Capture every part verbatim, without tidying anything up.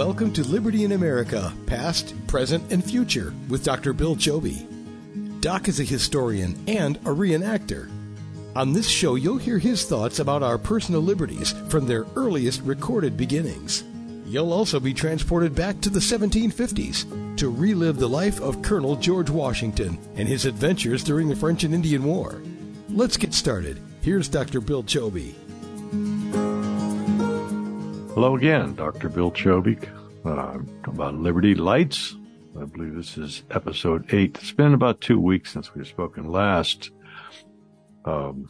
Welcome to Liberty in America, Past, Present, and Future with Doctor Bill Choby. Doc is a historian and a reenactor. On this show, you'll hear his thoughts about our personal liberties from their earliest recorded beginnings. You'll also be transported back to the seventeen fifties to relive the life of Colonel George Washington and his adventures during the French and Indian War. Let's get started. Here's Doctor Bill Choby. Hello again, Doctor Bill Choby, uh, about Liberty Lights. I believe this is episode eight. It's been about two weeks since we've spoken last. Um,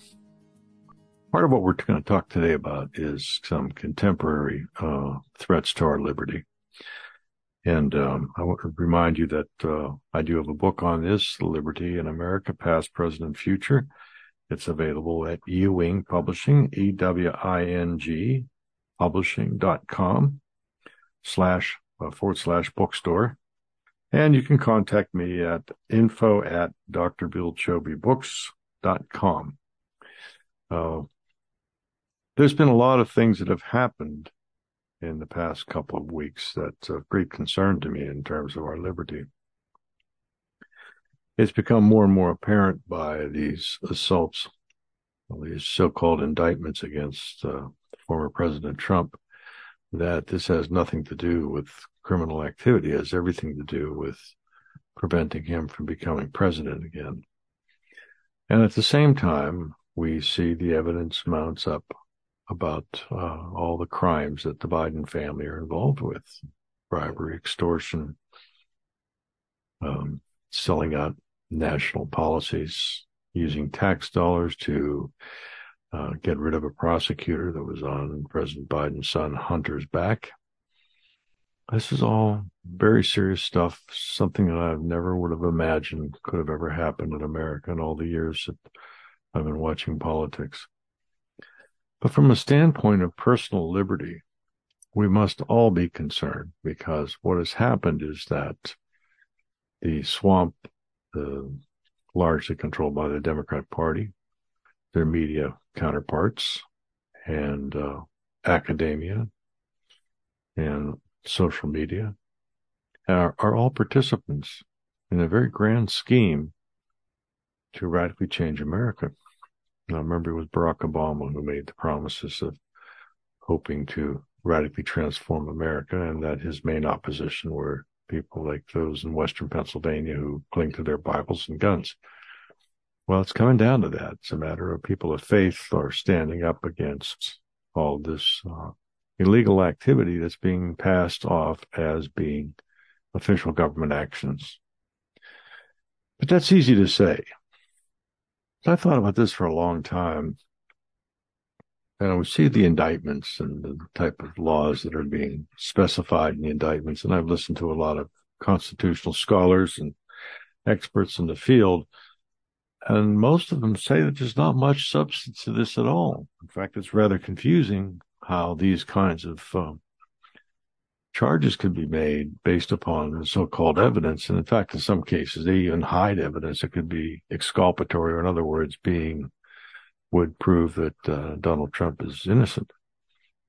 part of what we're going to talk today about is some contemporary uh, threats to our liberty. And um, I want to remind you that uh, I do have a book on this, Liberty in America, Past, Present, and Future. It's available at Ewing Publishing, E W I N G. publishing dot com slash uh, forward slash bookstore. And you can contact me at info at d r bill choby books dot com. Uh, there's been a lot of things that have happened in the past couple of weeks that's of great concern to me in terms of our liberty. It's become more and more apparent by these assaults, these so-called indictments against uh, former President Trump, that this has nothing to do with criminal activity. It has everything to do with preventing him from becoming president again. And at the same time, we see the evidence mounts up about uh, all the crimes that the Biden family are involved with: bribery, extortion, um, selling out national policies, using tax dollars to Uh, get rid of a prosecutor that was on President Biden's son Hunter's back. This is all very serious stuff, something that I never would have imagined could have ever happened in America in all the years that I've been watching politics. But from a standpoint of personal liberty, we must all be concerned, because what has happened is that the swamp, the, largely controlled by the Democrat Party, their media counterparts, and uh, academia, and social media, are, are all participants in a very grand scheme to radically change America. And I remember it was Barack Obama who made the promises of hoping to radically transform America, and that his main opposition were people like those in Western Pennsylvania who cling to their Bibles and guns. Well, it's coming down to that. It's a matter of people of faith are standing up against all this uh, illegal activity that's being passed off as being official government actions. But that's easy to say. I thought about this for a long time, and I would see the indictments and the type of laws that are being specified in the indictments, and I've listened to a lot of constitutional scholars and experts in the field. And most of them say that there's not much substance to this at all. In fact, it's rather confusing how these kinds of um, charges could be made based upon so-called evidence. And in fact, in some cases, they even hide evidence that could be exculpatory, or in other words, being would prove that uh, Donald Trump is innocent.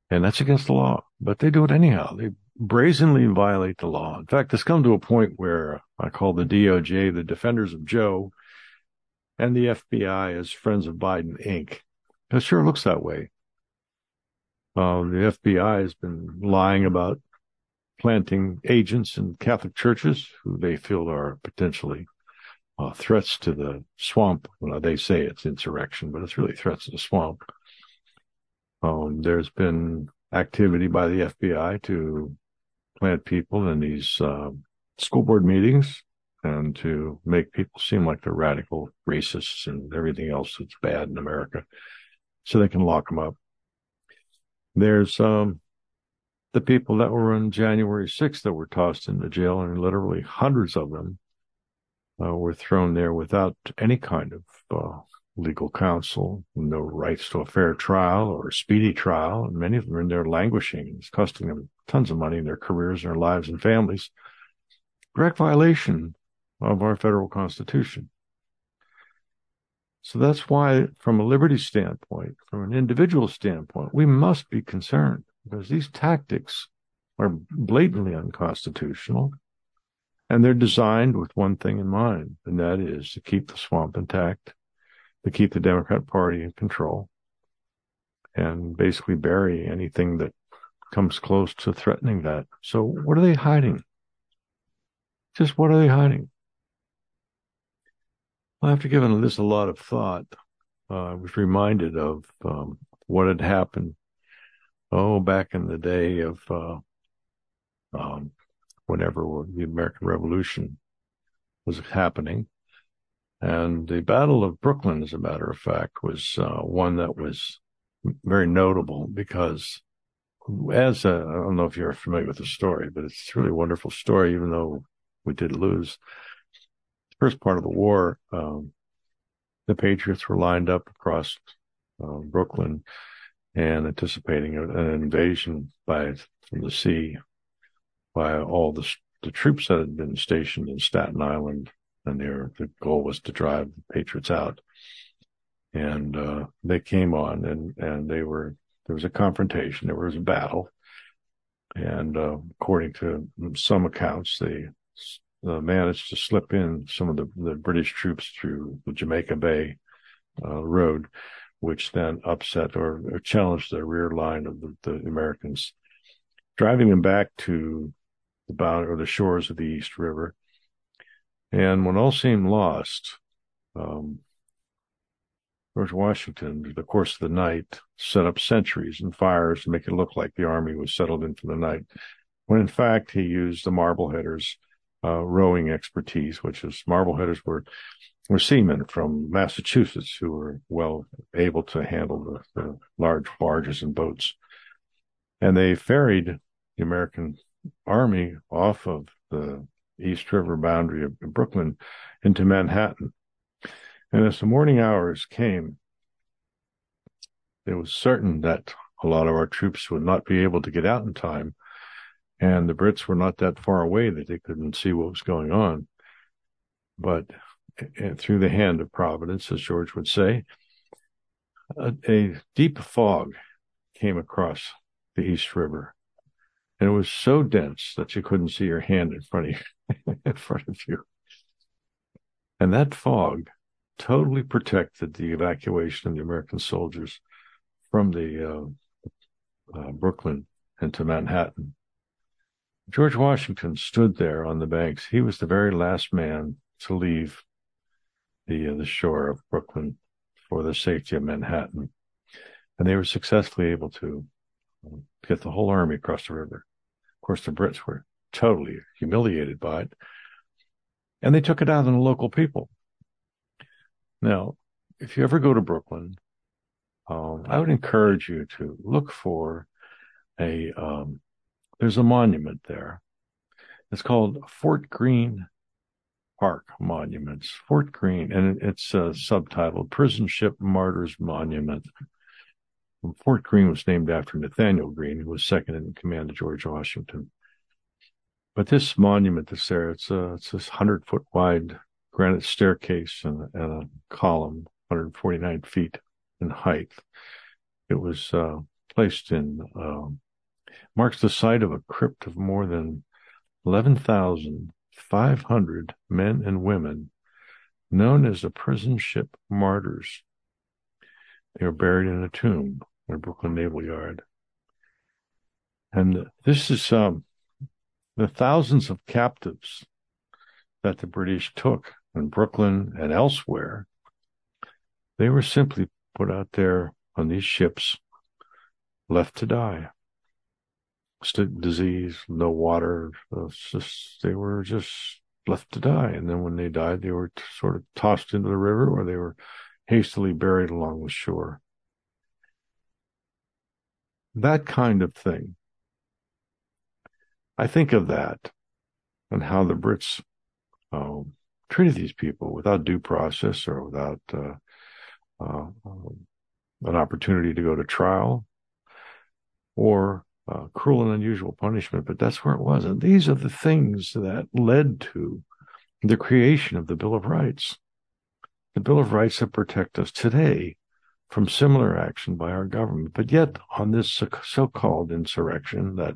And that's against the law. But they do it anyhow. They brazenly violate the law. In fact, it's come to a point where I call the D O J the defenders of Joe, and the F B I is Friends of Biden, Incorporated. It sure looks that way. Uh, the F B I has been lying about planting agents in Catholic churches who they feel are potentially uh, threats to the swamp. Well, they say it's insurrection, but it's really threats to the swamp. Um, there's been activity by the F B I to plant people in these uh, school board meetings, and to make people seem like they're radical racists and everything else that's bad in America, so they can lock them up. There's um, the people that were on January sixth that were tossed into jail, and literally hundreds of them uh, were thrown there without any kind of uh, legal counsel, no rights to a fair trial or a speedy trial. And many of them are in there languishing. It's costing them tons of money in their careers, their lives, and families. Direct violation of our federal constitution. So that's why, from a liberty standpoint, from an individual standpoint, we must be concerned, because these tactics are blatantly unconstitutional, and they're designed with one thing in mind, and that is to keep the swamp intact, to keep the Democrat Party in control, and basically bury anything that comes close to threatening that. So what are they hiding? Just what are they hiding? Well, after giving this a lot of thought, uh, I was reminded of um, what had happened, oh, back in the day of uh, um, whenever the American Revolution was happening. And the Battle of Brooklyn, as a matter of fact, was uh, one that was very notable because, as a, I don't know if you're familiar with the story, but it's a really wonderful story, even though we did lose. The first part of the war, um, the Patriots were lined up across uh, Brooklyn and anticipating an invasion by from the sea by all the, the troops that had been stationed in Staten Island. And their the goal was to drive the Patriots out, and uh, they came on, and, and they were there was a confrontation, there was a battle, and uh, according to some accounts, they uh, managed to slip in some of the, the British troops through the Jamaica Bay uh, road, which then upset or, or challenged the rear line of the, the Americans, driving them back to the boundary or the shores of the East River. And when all seemed lost, um, George Washington, through the course of the night, set up sentries and fires to make it look like the army was settled in for the night, when in fact he used the Marbleheaders' uh, rowing expertise, which is Marbleheaders were were seamen from Massachusetts who were well able to handle the, the large barges and boats. And they ferried the American army off of the East River boundary of Brooklyn into Manhattan. And as the morning hours came, it was certain that a lot of our troops would not be able to get out in time, and the Brits were not that far away that they couldn't see what was going on. But through the hand of Providence, as George would say, a, a deep fog came across the East River. And it was so dense that you couldn't see your hand in front of you, in front of you. And that fog totally protected the evacuation of the American soldiers from the uh, uh, Brooklyn into Manhattan. George Washington stood there on the banks. He was the very last man to leave the uh, the shore of Brooklyn for the safety of Manhattan, and they were successfully able to uh, get the whole army across the river. Of course, the Brits were totally humiliated by it, and they took it out on the local people. Now, if you ever go to Brooklyn, um, I would encourage you to look for a, um, there's a monument there. It's called Fort Greene Park Monuments, Fort Greene, and it's uh, subtitled Prison Ship Martyrs Monument. Fort Greene was named after Nathanael Greene, who was second in command to George Washington. But this monument that's there, it's a, it's this one hundred foot wide granite staircase and, and a column, one hundred forty-nine feet in height. It was uh, placed in, uh, marks the site of a crypt of more than eleven thousand five hundred men and women known as the Prison Ship Martyrs. They were buried in a tomb in Brooklyn Naval Yard. And this is um, the thousands of captives that the British took in Brooklyn and elsewhere. They were simply put out there on these ships, left to die. Disease, no water. Just, they were just left to die. And then when they died, they were sort of tossed into the river, or they were hastily buried along the shore. That kind of thing. I think of that and how the Brits uh, treated these people without due process or without uh, uh, an opportunity to go to trial or uh, cruel and unusual punishment, but that's where it was. And these are the things that led to the creation of the Bill of Rights. The Bill of Rights that protect us today from similar action by our government. But yet, on this so-called insurrection that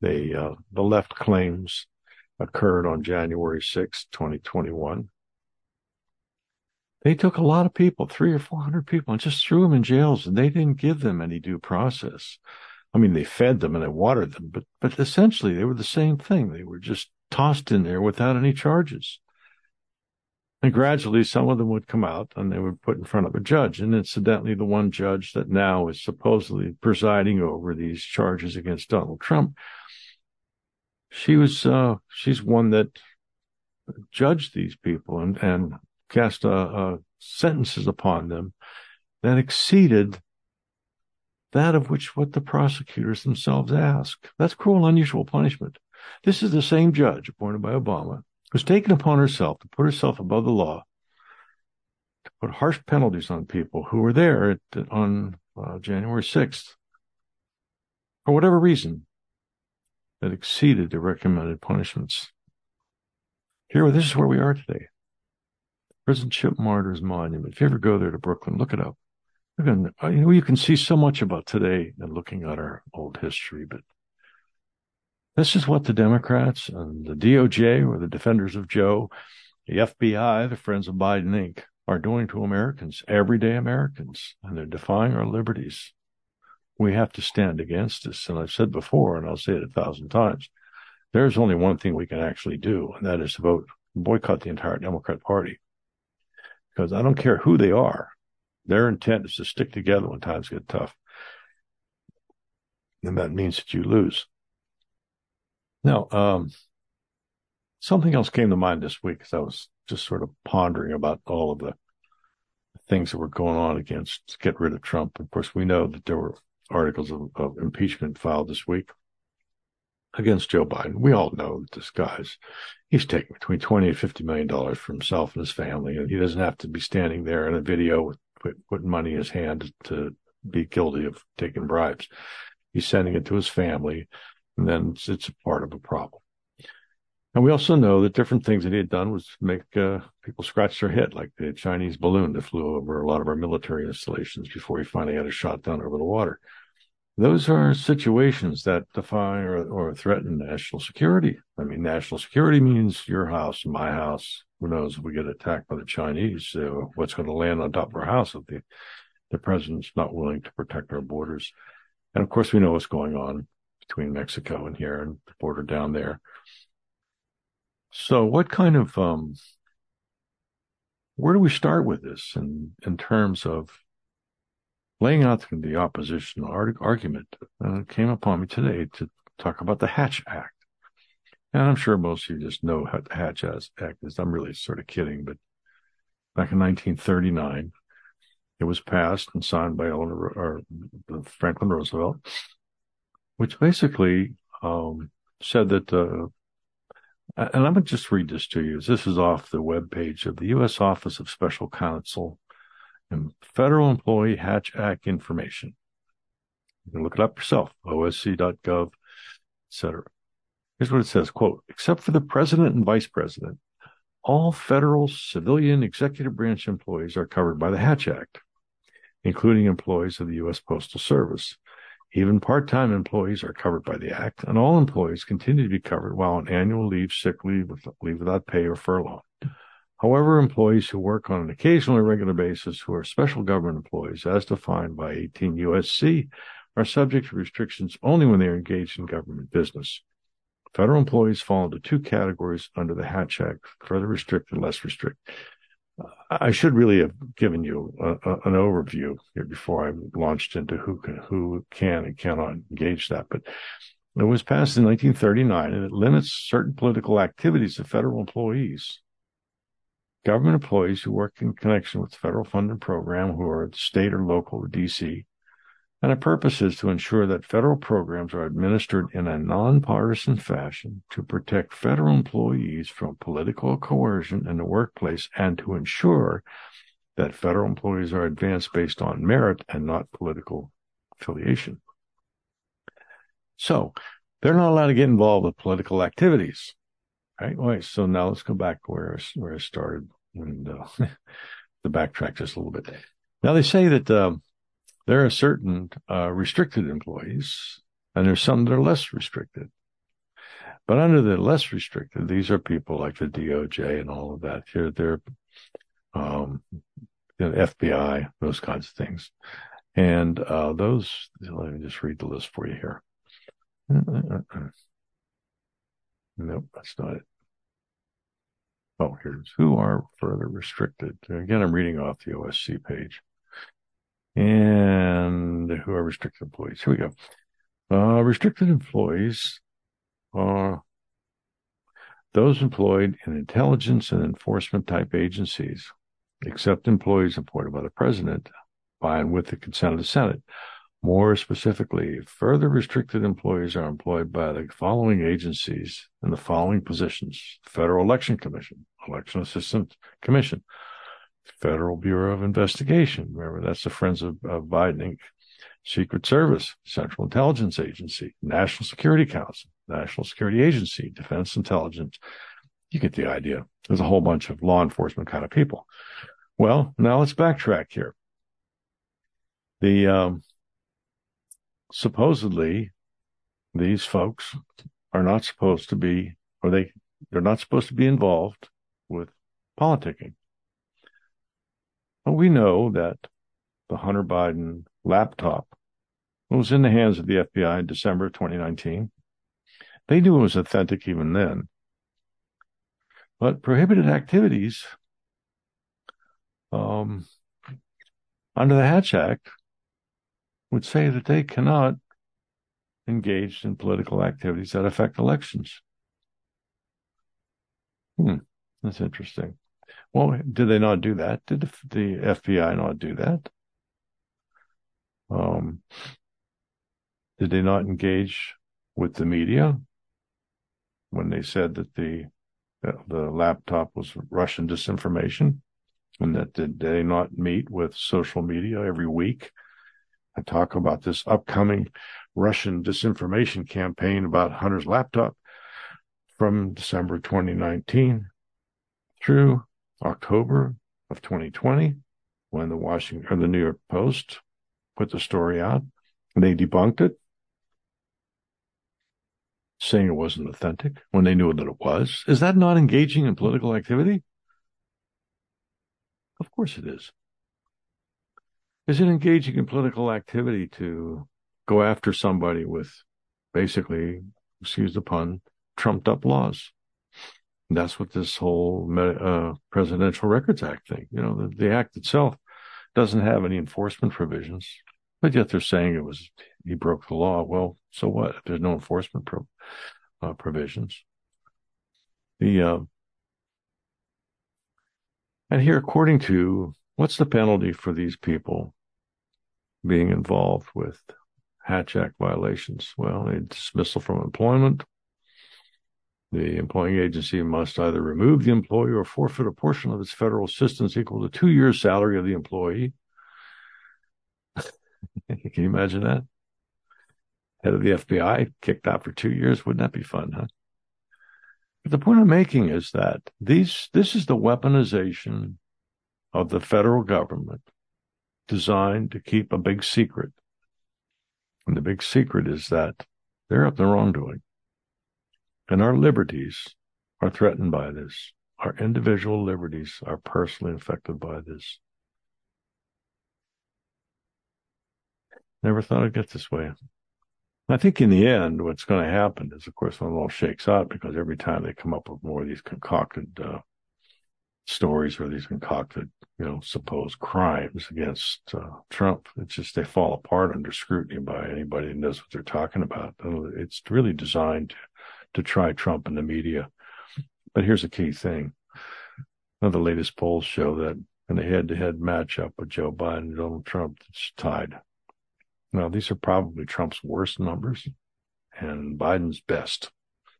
they uh, the left claims occurred on January sixth, twenty twenty-one. They took a lot of people, three or four hundred people, and just threw them in jails, and they didn't give them any due process. I mean, they fed them and they watered them, but but essentially they were the same thing. They were just tossed in there without any charges. And gradually some of them would come out and they were put in front of a judge. And incidentally, the one judge that now is supposedly presiding over these charges against Donald Trump, she was uh, she's one that judged these people and, and cast uh, uh, sentences upon them that exceeded that of which what the prosecutors themselves ask. That's cruel and unusual punishment. This is the same judge appointed by Obama who's taken upon herself to put herself above the law, to put harsh penalties on people who were there at, on uh, January sixth for whatever reason that exceeded the recommended punishments. Here, this is where we are today. Prison Ship Martyrs Monument. If you ever go there to Brooklyn, look it up. Again, you know, you can see so much about today and looking at our old history, but this is what the Democrats and the D O J, or the Defenders of Joe, the F B I, the Friends of Biden, Incorporated, are doing to Americans, everyday Americans, and they're defying our liberties. We have to stand against this, and I've said before, and I'll say it a thousand times, there's only one thing we can actually do, and that is to vote, boycott the entire Democrat Party, because I don't care who they are. Their intent is to stick together when times get tough. And that means that you lose. Now, um, something else came to mind this week because I was just sort of pondering about all of the things that were going on against to get rid of Trump. Of course, we know that there were articles of, of impeachment filed this week against Joe Biden. We all know that this guy's, he's taking between twenty and fifty million dollars for himself and his family. And he doesn't have to be standing there in a video with putting money in his hand to be guilty of taking bribes. He's sending it to his family, and then it's, it's a part of a problem. And we also know that different things that he had done was make uh, people scratch their head, like the Chinese balloon that flew over a lot of our military installations before he finally had a shot down over the water. Those are situations that defy or, or threaten national security. I mean, national security means your house, my house. Who knows if we get attacked by the Chinese, uh, what's going to land on top of our house if the, the president's not willing to protect our borders. And, of course, we know what's going on between Mexico and here and the border down there. So what kind of um, – where do we start with this in, in terms of – laying out the opposition argument, uh, came upon me today to talk about the Hatch Act. And I'm sure most of you just know what the Hatch Act is. I'm really sort of kidding, but back in nineteen thirty-nine, it was passed and signed by Eleanor, or Franklin Roosevelt, which basically um, said that, uh, and I'm going to just read this to you. This is off the webpage of the U S Office of Special Counsel and Federal Employee Hatch Act information. You can look it up yourself, O S C dot gov, et cetera. Here's what it says, quote, except for the president and vice president, all federal civilian executive branch employees are covered by the Hatch Act, including employees of the U S Postal Service. Even part-time employees are covered by the act, and all employees continue to be covered while on annual leave, sick leave, leave without pay, or furlough. However, employees who work on an occasional or regular basis who are special government employees, as defined by eighteen U S C, are subject to restrictions only when they are engaged in government business. Federal employees fall into two categories under the Hatch Act, further restrict and less restrict. I should really have given you a, a, an overview here before I launched into who can, who can and cannot engage that, but it was passed in nineteen thirty-nine, and it limits certain political activities to federal employees. Government employees who work in connection with the federal funding program who are at state or local or D C, and the purpose is to ensure that federal programs are administered in a nonpartisan fashion to protect federal employees from political coercion in the workplace and to ensure that federal employees are advanced based on merit and not political affiliation. So they're not allowed to get involved with political activities. Right, wait, so now let's go back to where I, where I started and uh, the backtrack just a little bit. Now, they say that um, there are certain uh, restricted employees, and there's some that are less restricted. But under the less restricted, these are people like the D O J and all of that. They're, they're um, the F B I, those kinds of things. And uh, those, let me just read the list for you here. Nope, that's not it. Oh, here's who are further restricted. Again, I'm reading off the O S C page. And who are restricted employees? Here we go. Uh, restricted employees are those employed in intelligence and enforcement type agencies, except employees appointed by the president by and with the consent of the Senate. More specifically, further restricted employees are employed by the following agencies in the following positions: Federal Election Commission, Election Assistance Commission, Federal Bureau of Investigation. Remember, that's the Friends of, of Biden, Incorporated. Secret Service, Central Intelligence Agency, National Security Council, National Security Agency, Defense Intelligence. You get the idea. There's a whole bunch of law enforcement kind of people. Well, now let's backtrack here. The um, supposedly these folks are not supposed to be, or they they're not supposed to be involved with politicking. But we know that the Hunter Biden laptop was in the hands of the F B I in December twenty nineteen. They knew it was authentic even then. But prohibited activities um, under the Hatch Act would say that they cannot engage in political activities that affect elections. Hmm, that's interesting. Well, did they not do that? Did the, the F B I not do that? Um, did they not engage with the media when they said that the that the laptop was Russian disinformation? And that did they not meet with social media every week and talk about this upcoming Russian disinformation campaign about Hunter's laptop from December twenty nineteen through October of twenty twenty, when the Washington or the New York Post put the story out, and they debunked it, saying it wasn't authentic when they knew that it was. Is that not engaging in political activity? Of course it is. Is it engaging in political activity to go after somebody with basically, excuse the pun, trumped up laws? And that's what this whole uh, Presidential Records Act thing, you know, the, the act itself doesn't have any enforcement provisions, but yet they're saying it was, he broke the law. Well, so what? If there's no enforcement pro, uh, provisions. The uh, and here, according to, what's the penalty for these people being involved with Hatch Act violations? Well, a dismissal from employment. The employing agency must either remove the employee or forfeit a portion of its federal assistance equal to two years' salary of the employee. Can you imagine that? Head of the F B I kicked out for two years. Wouldn't that be fun, huh? But the point I'm making is that these this is the weaponization of the federal government designed to keep a big secret. And the big secret is that they're up to wrongdoing. And our liberties are threatened by this. Our individual liberties are personally affected by this. Never thought I'd get this way. I think in the end, what's going to happen is, of course, when it all shakes out, because every time they come up with more of these concocted uh, stories or these concocted, you know, supposed crimes against uh, Trump, it's just they fall apart under scrutiny by anybody that knows what they're talking about. It's really designed to to try Trump and the media. But here's a key thing. Now, the latest polls show that in the head-to-head matchup with Joe Biden and Donald Trump, it's tied. Now, these are probably Trump's worst numbers and Biden's best.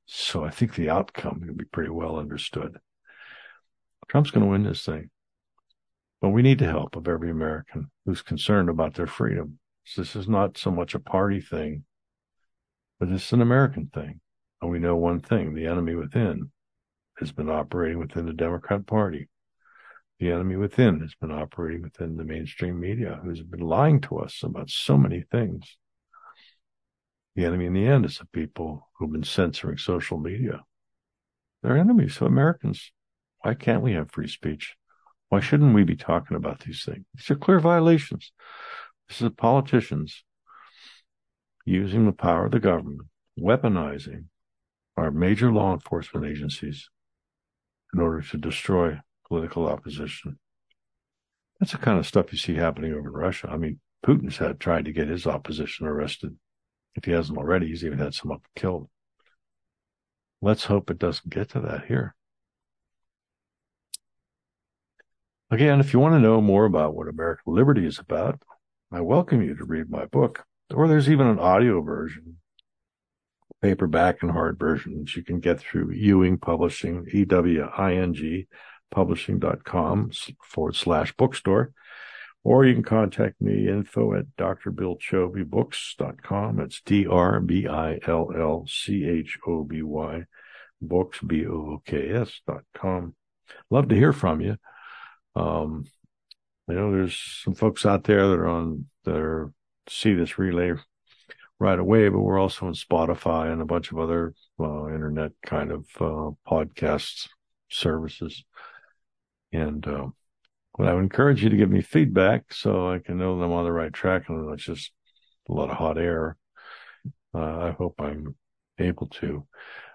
So I think the outcome will be pretty well understood. Trump's going to win this thing. But we need the help of every American who's concerned about their freedom. So this is not so much a party thing, but it's an American thing. And we know one thing, the enemy within has been operating within the Democrat Party. The enemy within has been operating within the mainstream media, who's been lying to us about so many things. The enemy in the end is the people who've been censoring social media. They're enemies of so Americans. Why can't we have free speech? Why shouldn't we be talking about these things? These are clear violations. This is the politicians using the power of the government, weaponizing our major law enforcement agencies in order to destroy political opposition. That's the kind of stuff you see happening over in Russia. I mean, Putin's had tried to get his opposition arrested. If he hasn't already, he's even had someone killed. Let's hope it doesn't get to that here. Again, if you want to know more about what American liberty is about, I welcome you to read my book. Or there's even an audio version, paperback and hard version, which you can get through Ewing Publishing, E W I N G, publishing.com forward slash bookstore. Or you can contact me, info at d r bill choby books dot com. It's D R B I L L C H O B Y, books, B O O K S dot com. Love to hear from you. Um, you know, there's some folks out there that are on, that are, see this relay right away, but we're also on Spotify and a bunch of other uh, internet kind of uh, podcast services. And, um, uh, But I would encourage you to give me feedback so I can know that I'm on the right track and it's just a lot of hot air. Uh, I hope I'm able to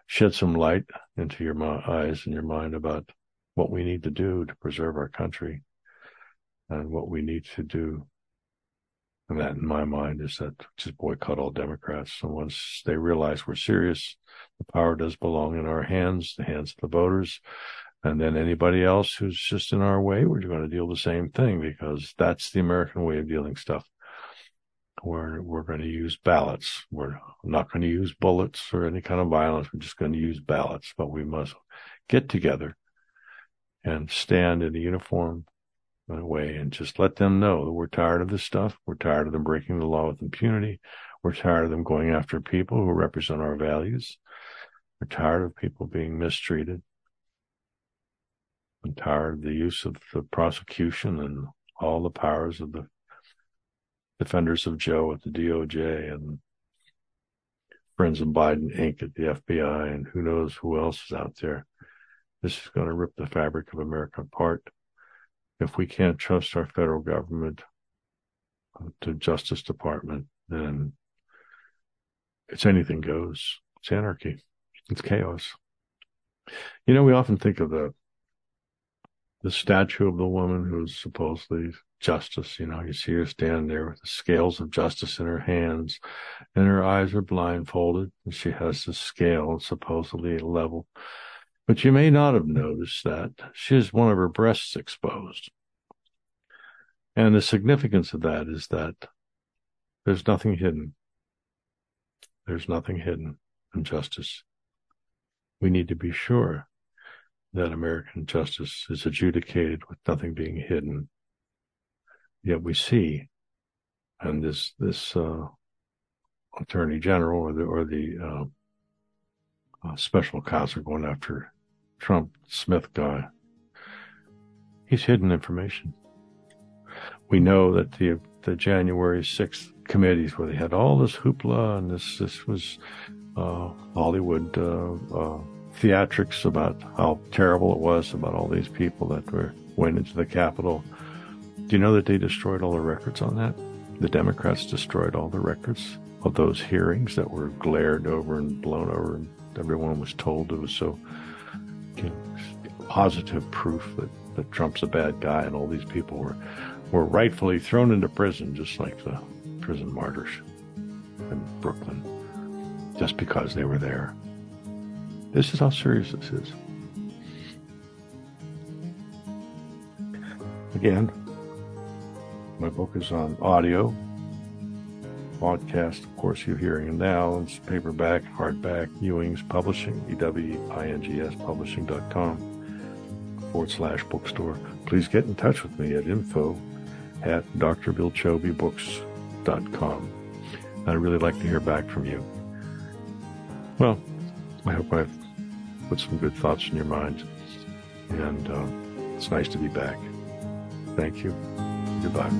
shed some light into your eyes and your mind about what we need to do to preserve our country and what we need to do. And that, in my mind, is that just boycott all Democrats. And once they realize we're serious, the power does belong in our hands, the hands of the voters. And then anybody else who's just in our way, we're going to deal the same thing, because that's the American way of dealing stuff. We're, we're going to use ballots. We're not going to use bullets or any kind of violence. We're just going to use ballots. But we must get together and stand in a uniform way and just let them know that we're tired of this stuff. We're tired of them breaking the law with impunity. We're tired of them going after people who represent our values. We're tired of people being mistreated. I'm tired of the use of the prosecution and all the powers of the defenders of Joe at the D O J and Friends of Biden, Incorporated at the F B I, and who knows who else is out there. This is going to rip the fabric of America apart. If we can't trust our federal government, the Justice Department, then it's anything goes. It's anarchy. It's chaos. You know, we often think of the The statue of the woman who's supposedly justice. You know, you see her stand there with the scales of justice in her hands, and her eyes are blindfolded, and she has the scale supposedly level. But you may not have noticed that she has one of her breasts exposed. And the significance of that is that there's nothing hidden. There's nothing hidden in justice. We need to be sure that American justice is adjudicated with nothing being hidden. Yet we see, and this this uh, attorney general or the or the uh, uh, special counsel going after Trump, Smith guy, he's hidden information. We know that the the January sixth committees, where they had all this hoopla and this this was uh, Hollywood. Uh, uh, theatrics about how terrible it was, about all these people that were went into the Capitol. Do you know that they destroyed all the records on that? The Democrats destroyed all the records of those hearings that were glared over and blown over, and everyone was told it was so you know, positive proof that, that Trump's a bad guy, and all these people were, were rightfully thrown into prison, just like the prison martyrs in Brooklyn, just because they were there. This is how serious this is. Again, my book is on audio, podcast, of course, you're hearing it now. It's paperback, hardback, Ewing's Publishing, E W I N G S, publishing.com forward slash bookstore. Please get in touch with me at info at d r bill choby books dot com. I'd really like to hear back from you. Well, I hope I've put some good thoughts in your mind, and uh, it's nice to be back. Thank you. Goodbye.